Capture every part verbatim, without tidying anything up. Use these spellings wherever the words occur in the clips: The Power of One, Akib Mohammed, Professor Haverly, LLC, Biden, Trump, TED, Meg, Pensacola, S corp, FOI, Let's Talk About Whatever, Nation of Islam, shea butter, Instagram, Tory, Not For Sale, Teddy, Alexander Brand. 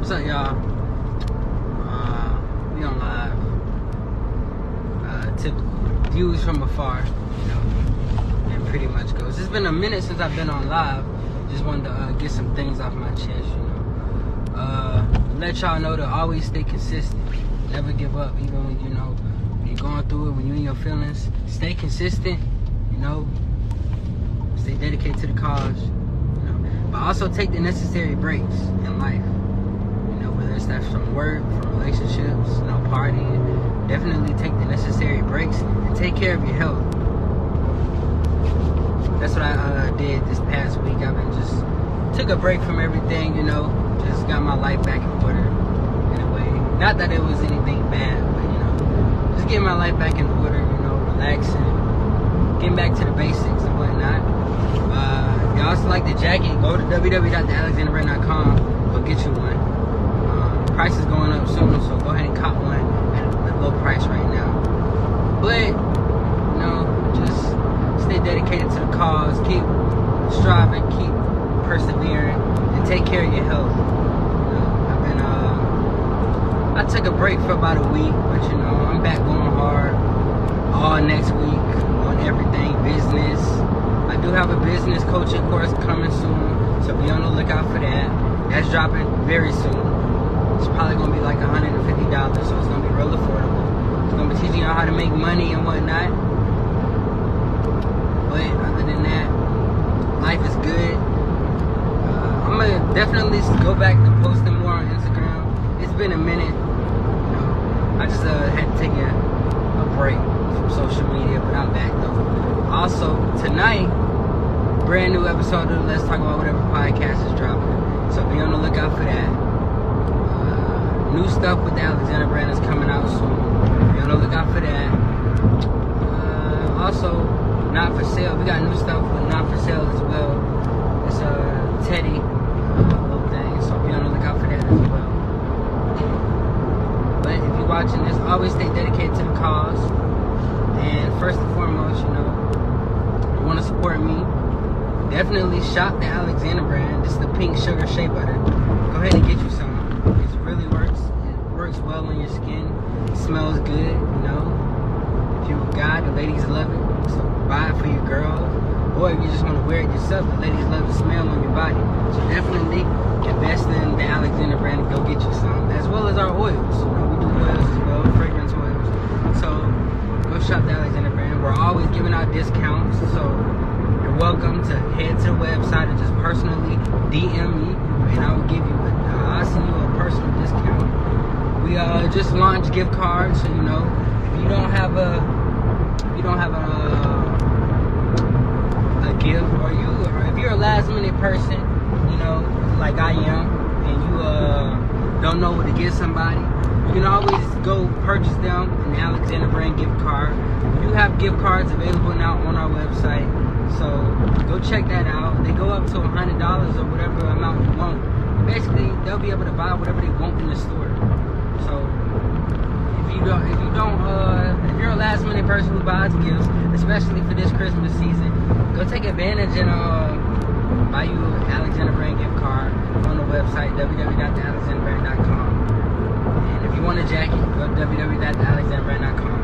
What's up, y'all? Uh, we on live. Uh, typical views from afar, you know, it pretty much goes. It's been a minute since I've been on live. Just wanted to uh, get some things off my chest, you know. Uh, let y'all know to always stay consistent. Never give up, even when, you know, when you're going through it, when you're in your feelings. Stay consistent, you know. Stay dedicated to the cause, you know. But also take the necessary breaks in life. Whether it's that from work, from relationships, you know, partying, definitely take the necessary breaks and take care of your health. That's what I uh, did this past week. I've been just took a break from everything, you know, just got my life back in order in a way. Not that it was anything bad, but you know, just getting my life back in order, you know, relaxing, getting back to the basics and whatnot. Uh, y'all also like the jacket? Go to w w w dot alexander brand dot com. Go get you one. Price is going up soon, so go ahead and cop one at a low price right now. But, you know, just stay dedicated to the cause, keep striving, keep persevering, and take care of your health. You know, I've been, uh, I took a break for about a week, but you know, I'm back going hard all next week on everything, business. I do have a business coaching course coming soon, so be on the lookout for that. That's dropping very soon. It's probably going to be like a hundred fifty dollars, so it's going to be real affordable. It's going to be teaching y'all how to make money and whatnot. But other than that, life is good. Uh, I'm going to definitely go back to posting more on Instagram. It's been a minute. You know, I just uh, had to take a, a break from social media, but I'm back though. Also, tonight, brand new episode of the Let's Talk About Whatever podcast is dropping. So be on the lookout for that. New stuff with the Alexander Brand is coming out soon. Be on the lookout for that. Uh, also, Not For Sale. We got new stuff with Not For Sale as well. It's a uh, Teddy uh, little thing. So be on the lookout for that as well. But if you're watching this, always stay dedicated to the cause. And first and foremost, you know, you want to support me, definitely shop the Alexander Brand. It's the pink sugar shea butter. Go ahead and get you some. It really works. It works well on your skin. It smells good, you know. If you're a guy, the ladies love it. So buy it for your girls. Or if you just want to wear it yourself, the ladies love the smell on your body. So definitely invest in the Alexander Brand and go get you some. As well as our oils. You know, we do oils as well, fragrance oils. So go shop the Alexander Brand. We're always giving out discounts. So you're welcome to head to the website and just personally D M me. And I will give you a uh, I'll send you a personal discount. We uh, just launched gift cards, so you know, if you don't have a, if you don't have a, a gift, or you, or if you're a last minute person, you know, like I am, and you uh, don't know what to get somebody, you can always go purchase them an Alexander Brand gift card. We do have gift cards available now on our website, so go check that out. They go up to a hundred dollars or whatever amount you want. Basically, they'll be able to buy whatever they want in the store. So, if you don't, if you don't, uh, if you're a last minute person who buys gifts, especially for this Christmas season, go take advantage and uh, buy you an Alexander Brand gift card on the website w w w dot alexander brand dot com. And if you want a jacket, go to w w w dot alexander brand dot com.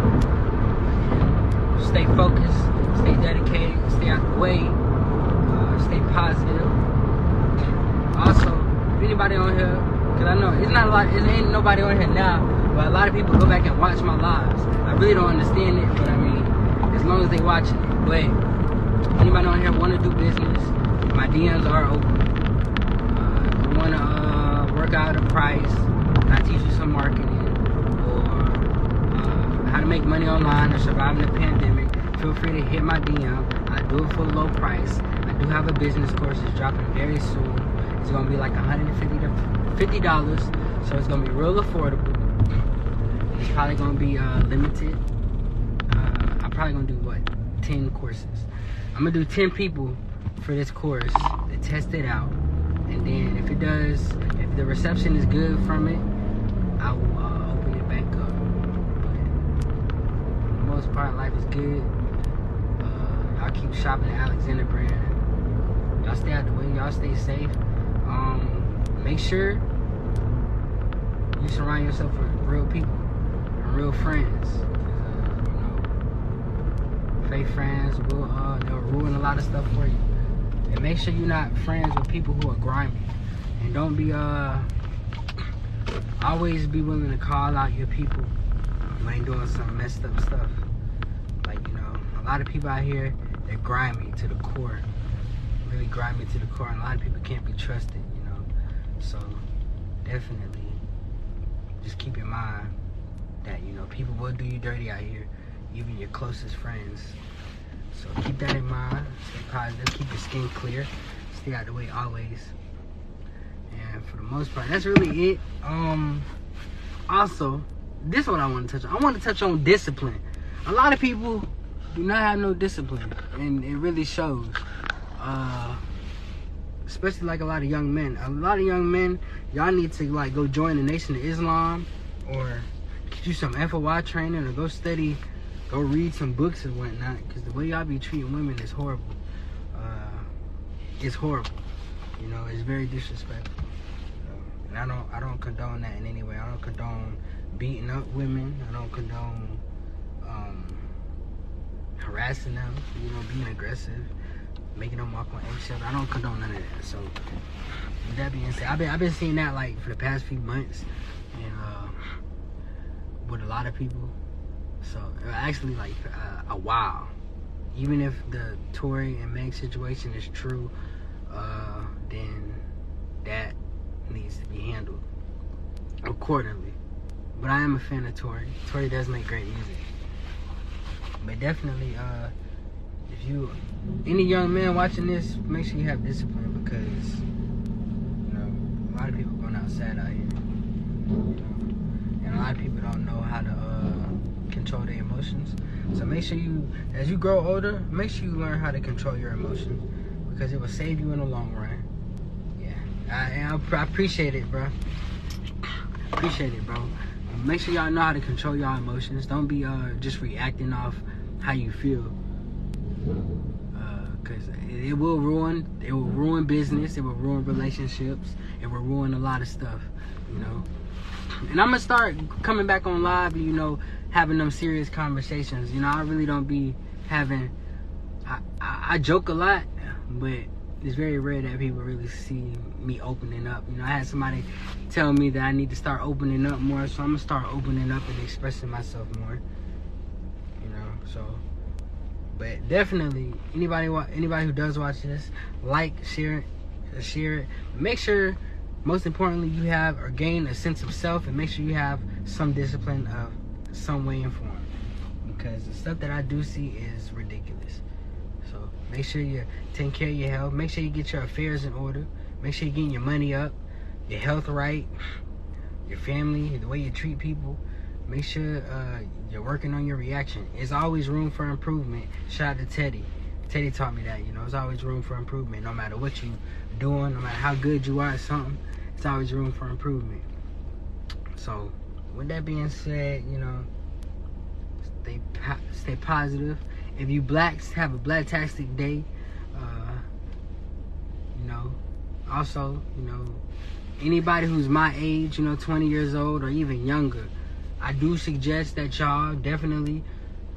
Stay focused, stay dedicated, stay out the way, uh, stay positive. Also, anybody on here, because I know it's not a lot, it ain't nobody on here now, but a lot of people go back and watch my lives. I really don't understand it, but I mean, as long as they watch it. But anybody on here want to do business, my D Ms are open. Uh, if you want to uh, work out a price, I teach you some marketing, or uh, how to make money online or surviving the pandemic, feel free to hit my D M. I do it for a low price. I do have a business course that's dropping very soon. It's gonna be like a hundred fifty dollars, so it's gonna be real affordable. It's probably gonna be uh, limited. Uh, I'm probably gonna do what, ten courses. I'm gonna do ten people for this course to test it out, and then if it does, if the reception is good from it, I will uh, open it back up. But for the most part, life is good. Uh, y'all keep shopping at Alexander Brand. Y'all stay out the way. Y'all stay safe. Um, make sure You surround yourself with real people and real friends. Uh, you know, fake friends will uh, they'll ruin a lot of stuff for you. And make sure you're not friends with people who are grimy. And don't be uh always be willing to call out your people when they're doing some messed up stuff. Like, you know, a lot of people out here, they're grimy to the core. Really grimy to the core, and a lot of people can't be trusted, you know. So definitely just keep in mind that, you know, people will do you dirty out here, even your closest friends. So keep that in mind. Stay positive, keep your skin clear, stay out of the way always. And for the most part, that's really it. Um, also, this is what I want to touch on. I want to touch on discipline. A lot of people do not have no discipline, and it really shows. Uh, especially like a lot of young men. A lot of young men, y'all need to like go join the Nation of Islam, or do some F O I training, or go study, go read some books and whatnot. Because the way y'all be treating women is horrible. Uh, it's horrible. You know, it's very disrespectful. And I don't, I don't condone that in any way. I don't condone beating up women. I don't condone um, harassing them. You know, being aggressive, making them walk on eggshells. I don't condone none of that. So, with that being said, I've been, I've been seeing that like for the past few months, and uh, with a lot of people. So, actually, like uh, a while. Even if the Tory and Meg situation is true, uh, then that needs to be handled accordingly. But I am a fan of Tory. Tory does make great music. But definitely, uh, if you, any young man watching this, make sure you have discipline, because, you know, a lot of people going outside out here, you know, and a lot of people don't know how to uh, control their emotions. So make sure you, as you grow older, make sure you learn how to control your emotions, because it will save you in the long run. Yeah, I, I, I appreciate it, bro. Appreciate it, bro. Make sure y'all know how to control y'all emotions. Don't be uh, just reacting off how you feel. Uh, cause it, it will ruin, it will ruin business, it will ruin relationships, it will ruin a lot of stuff, you know. And I'm gonna start coming back on live, you know, having them serious conversations. You know, I really don't be having, I, I, I joke a lot, but it's very rare that people really see me opening up. You know, I had somebody tell me that I need to start opening up more, so I'm gonna start opening up and expressing myself more. You know, so. But definitely, anybody anybody who does watch this, like, share it, share it. Make sure, most importantly, you have or gain a sense of self, and make sure you have some discipline of some way and form. Because the stuff that I do see is ridiculous. So make sure you're taking care of your health. Make sure you get your affairs in order. Make sure you're getting your money up, your health right, your family, the way you treat people. Make sure uh, you're working on your reaction. There's always room for improvement. Shout out to Teddy. Teddy taught me that, you know, there's always room for improvement. No matter what you're doing, no matter how good you are at something, there's always room for improvement. So, with that being said, you know, stay po stay positive. If you blacks, have a blacktastic day. Uh, you know, also, you know, anybody who's my age, you know, twenty years old or even younger, I do suggest that y'all definitely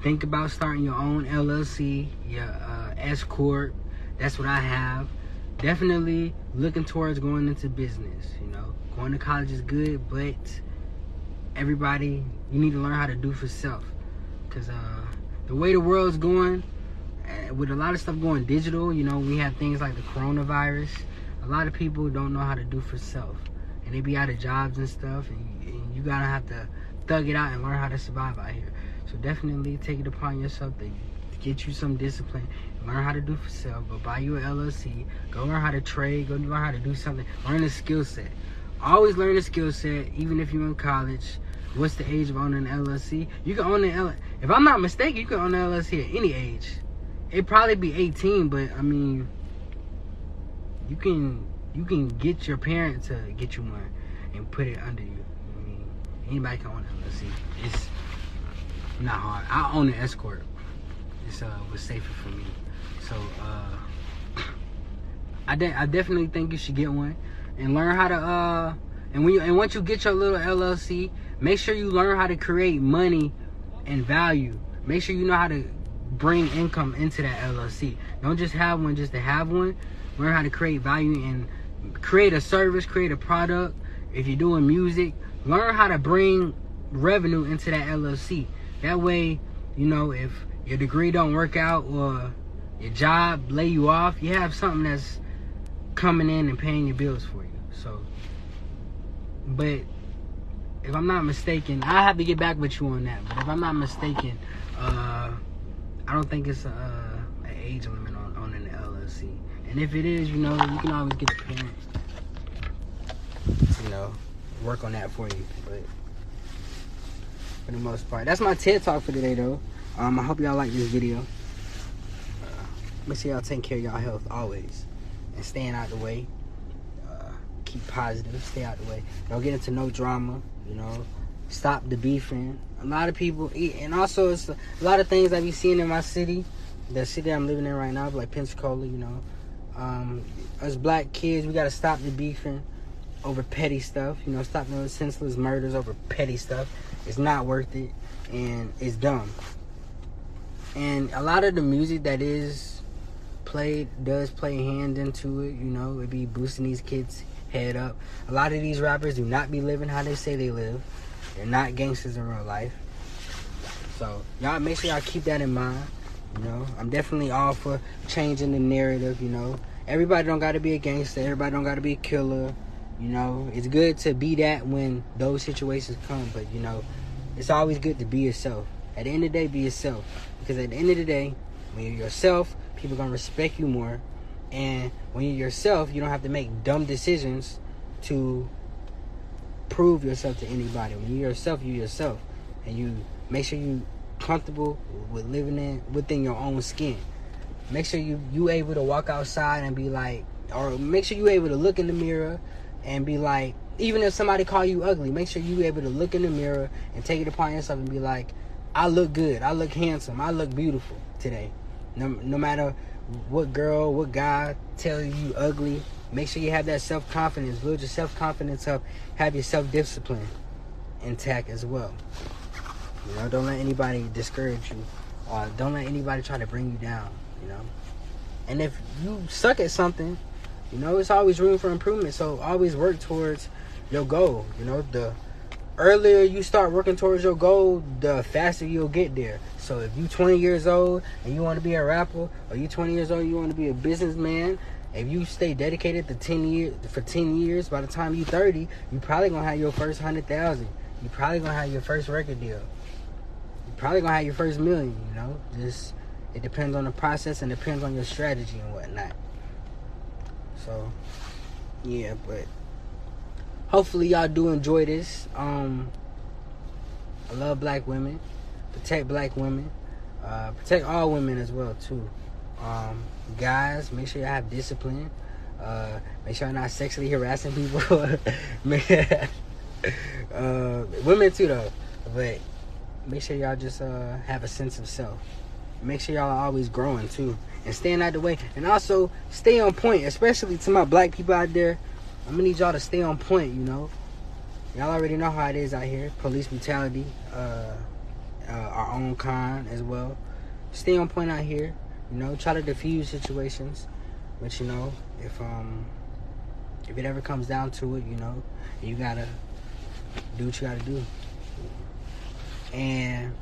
think about starting your own L L C, your uh, S corp. That's what I have. Definitely looking towards going into business, you know. Going to college is good, but everybody, you need to learn how to do for self. Because uh, the way the world's going, uh, with a lot of stuff going digital, you know, we have things like the coronavirus. A lot of people don't know how to do for self. And they be out of jobs and stuff, and, and you gotta have to thug it out and learn how to survive out here. So definitely take it upon yourself to get you some discipline, learn how to do for self, go buy you an L L C, go learn how to trade, go learn how to do something, learn a skill set. Always learn a skill set, even if you're in college. What's the age of owning an L L C? You can own an L L C. If I'm not mistaken, you can own an L L C at any age. It'd probably be eighteen, but I mean, you can you can get your parents to get you one and put it under you. Anybody can own an L L C. It's not hard. I own an S corp. It's uh, was safer for me. So uh, I de I definitely think you should get one and learn how to uh And when you, and once you get your little L L C, make sure you learn how to create money and value. Make sure you know how to bring income into that L L C. Don't just have one just to have one. Learn how to create value and create a service, create a product. If you're doing music, learn how to bring revenue into that L L C. That way, you know, if your degree don't work out or your job lay you off, you have something that's coming in and paying your bills for you. So, but if I'm not mistaken, I have to get back with you on that. But if I'm not mistaken, uh, I don't think it's a, uh, an age limit on, on an L L C. And if it is, you know, you can always get a parent, you know, work on that for you. But for the most part, that's my TED Talk for today, though. Um, I hope y'all like this video. Uh, make sure y'all take care of y'all health always, and staying out the way. Uh, keep positive. Stay out the way. Don't get into no drama. You know, stop the beefing. A lot of people, and also it's a lot of things that we seeing in my city, the city I'm living in right now, like Pensacola. You know, um, us black kids, we gotta stop the beefing over petty stuff. You know, stop those senseless murders over petty stuff. It's not worth it, and it's dumb. And a lot of the music that is played does play hand into it. You know, it be boosting these kids' head up. A lot of these rappers do not be living how they say they live. They're not gangsters in real life. So y'all make sure y'all keep that in mind. You know, I'm definitely all for changing the narrative. You know, everybody don't gotta be a gangster. Everybody don't gotta be a killer. You know, it's good to be that when those situations come, but you know, it's always good to be yourself. At the end of the day, be yourself. Because at the end of the day, when you're yourself, people are going to respect you more. And when you're yourself, you don't have to make dumb decisions to prove yourself to anybody. When you're yourself, you're yourself. And you make sure you're comfortable with living in within your own skin. Make sure you, you able to walk outside and be like, or make sure you're able to look in the mirror and be like, even if somebody call you ugly, make sure you're able to look in the mirror and take it upon yourself and be like, I look good, I look handsome, I look beautiful today. No, no matter what girl, what guy tell you ugly, make sure you have that self-confidence. Build your self-confidence up. Have your self-discipline intact as well. You know, don't let anybody discourage you, or don't let anybody try to bring you down, you know. And if you suck at something, you know, it's always room for improvement. So always work towards your goal. You know, the earlier you start working towards your goal, the faster you'll get there. So if you're twenty years old and you want to be a rapper, or you're twenty years old and you want to be a businessman, if you stay dedicated to ten years, for ten years, by the time you're thirty, you probably going to have your first one hundred thousand. You probably going to have your first record deal. You probably going to have your first million, you know. Just, it depends on the process and depends on your strategy and whatnot. So, yeah, but hopefully y'all do enjoy this. Um, I love black women. Protect black women. Uh, protect all women as well, too. Um, guys, make sure y'all have discipline. Uh, make sure you're not sexually harassing people. uh, women, too, though. But make sure y'all just uh, have a sense of self. Make sure y'all are always growing, too. And staying out the way. And also, stay on point, especially to my black people out there. I'm gonna need y'all to stay on point, you know. Y'all already know how it is out here. Police brutality, uh, uh, our own kind as well. Stay on point out here, you know. Try to defuse situations, but you know, if um, if it ever comes down to it, you know, you gotta do what you gotta do. And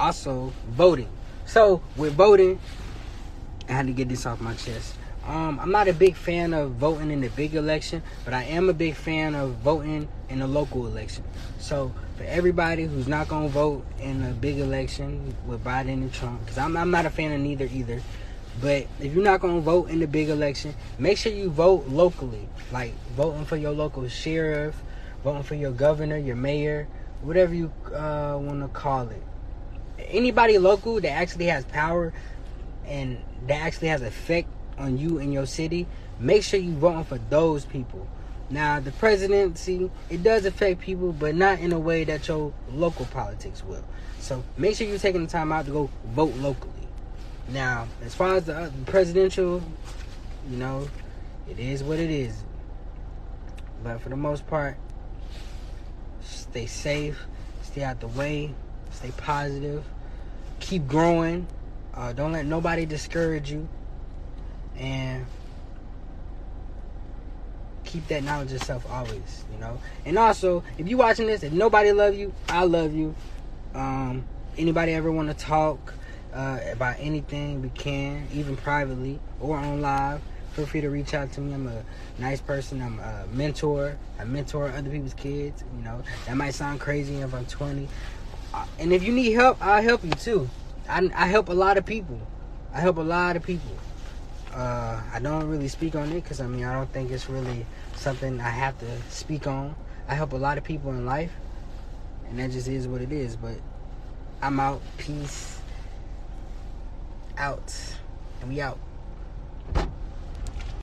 also voting. So with voting, I had to get this off my chest. Um, I'm not a big fan of voting in the big election, but I am a big fan of voting in the local election. So for everybody who's not going to vote in a big election with Biden and Trump, because I'm, I'm not a fan of neither either, but if you're not going to vote in the big election, make sure you vote locally, like voting for your local sheriff, voting for your governor, your mayor, whatever you uh, want to call it. Anybody local that actually has power and that actually has effect on you in your city, make sure you voting for those people. Now, the presidency, it does affect people, but not in a way that your local politics will. So make sure you're taking the time out to go vote locally. Now, as far as the presidential, you know, it is what it is. But for the most part, stay safe, stay out the way, stay positive, keep growing. Uh, don't let nobody discourage you. And keep that knowledge yourself always, you know. And also, if you watching this, if nobody love you, I love you. Um, anybody ever want to talk uh, about anything, we can, even privately or on live. Feel free to reach out to me. I'm a nice person. I'm a mentor. I mentor other people's kids, you know. That might sound crazy if I'm twenty. Uh, and if you need help, I'll help you too. I, I help a lot of people. I help a lot of people. Uh, I don't really speak on it because, I mean, I don't think it's really something I have to speak on. I help a lot of people in life, and that just is what it is. But I'm out. Peace out. And we out.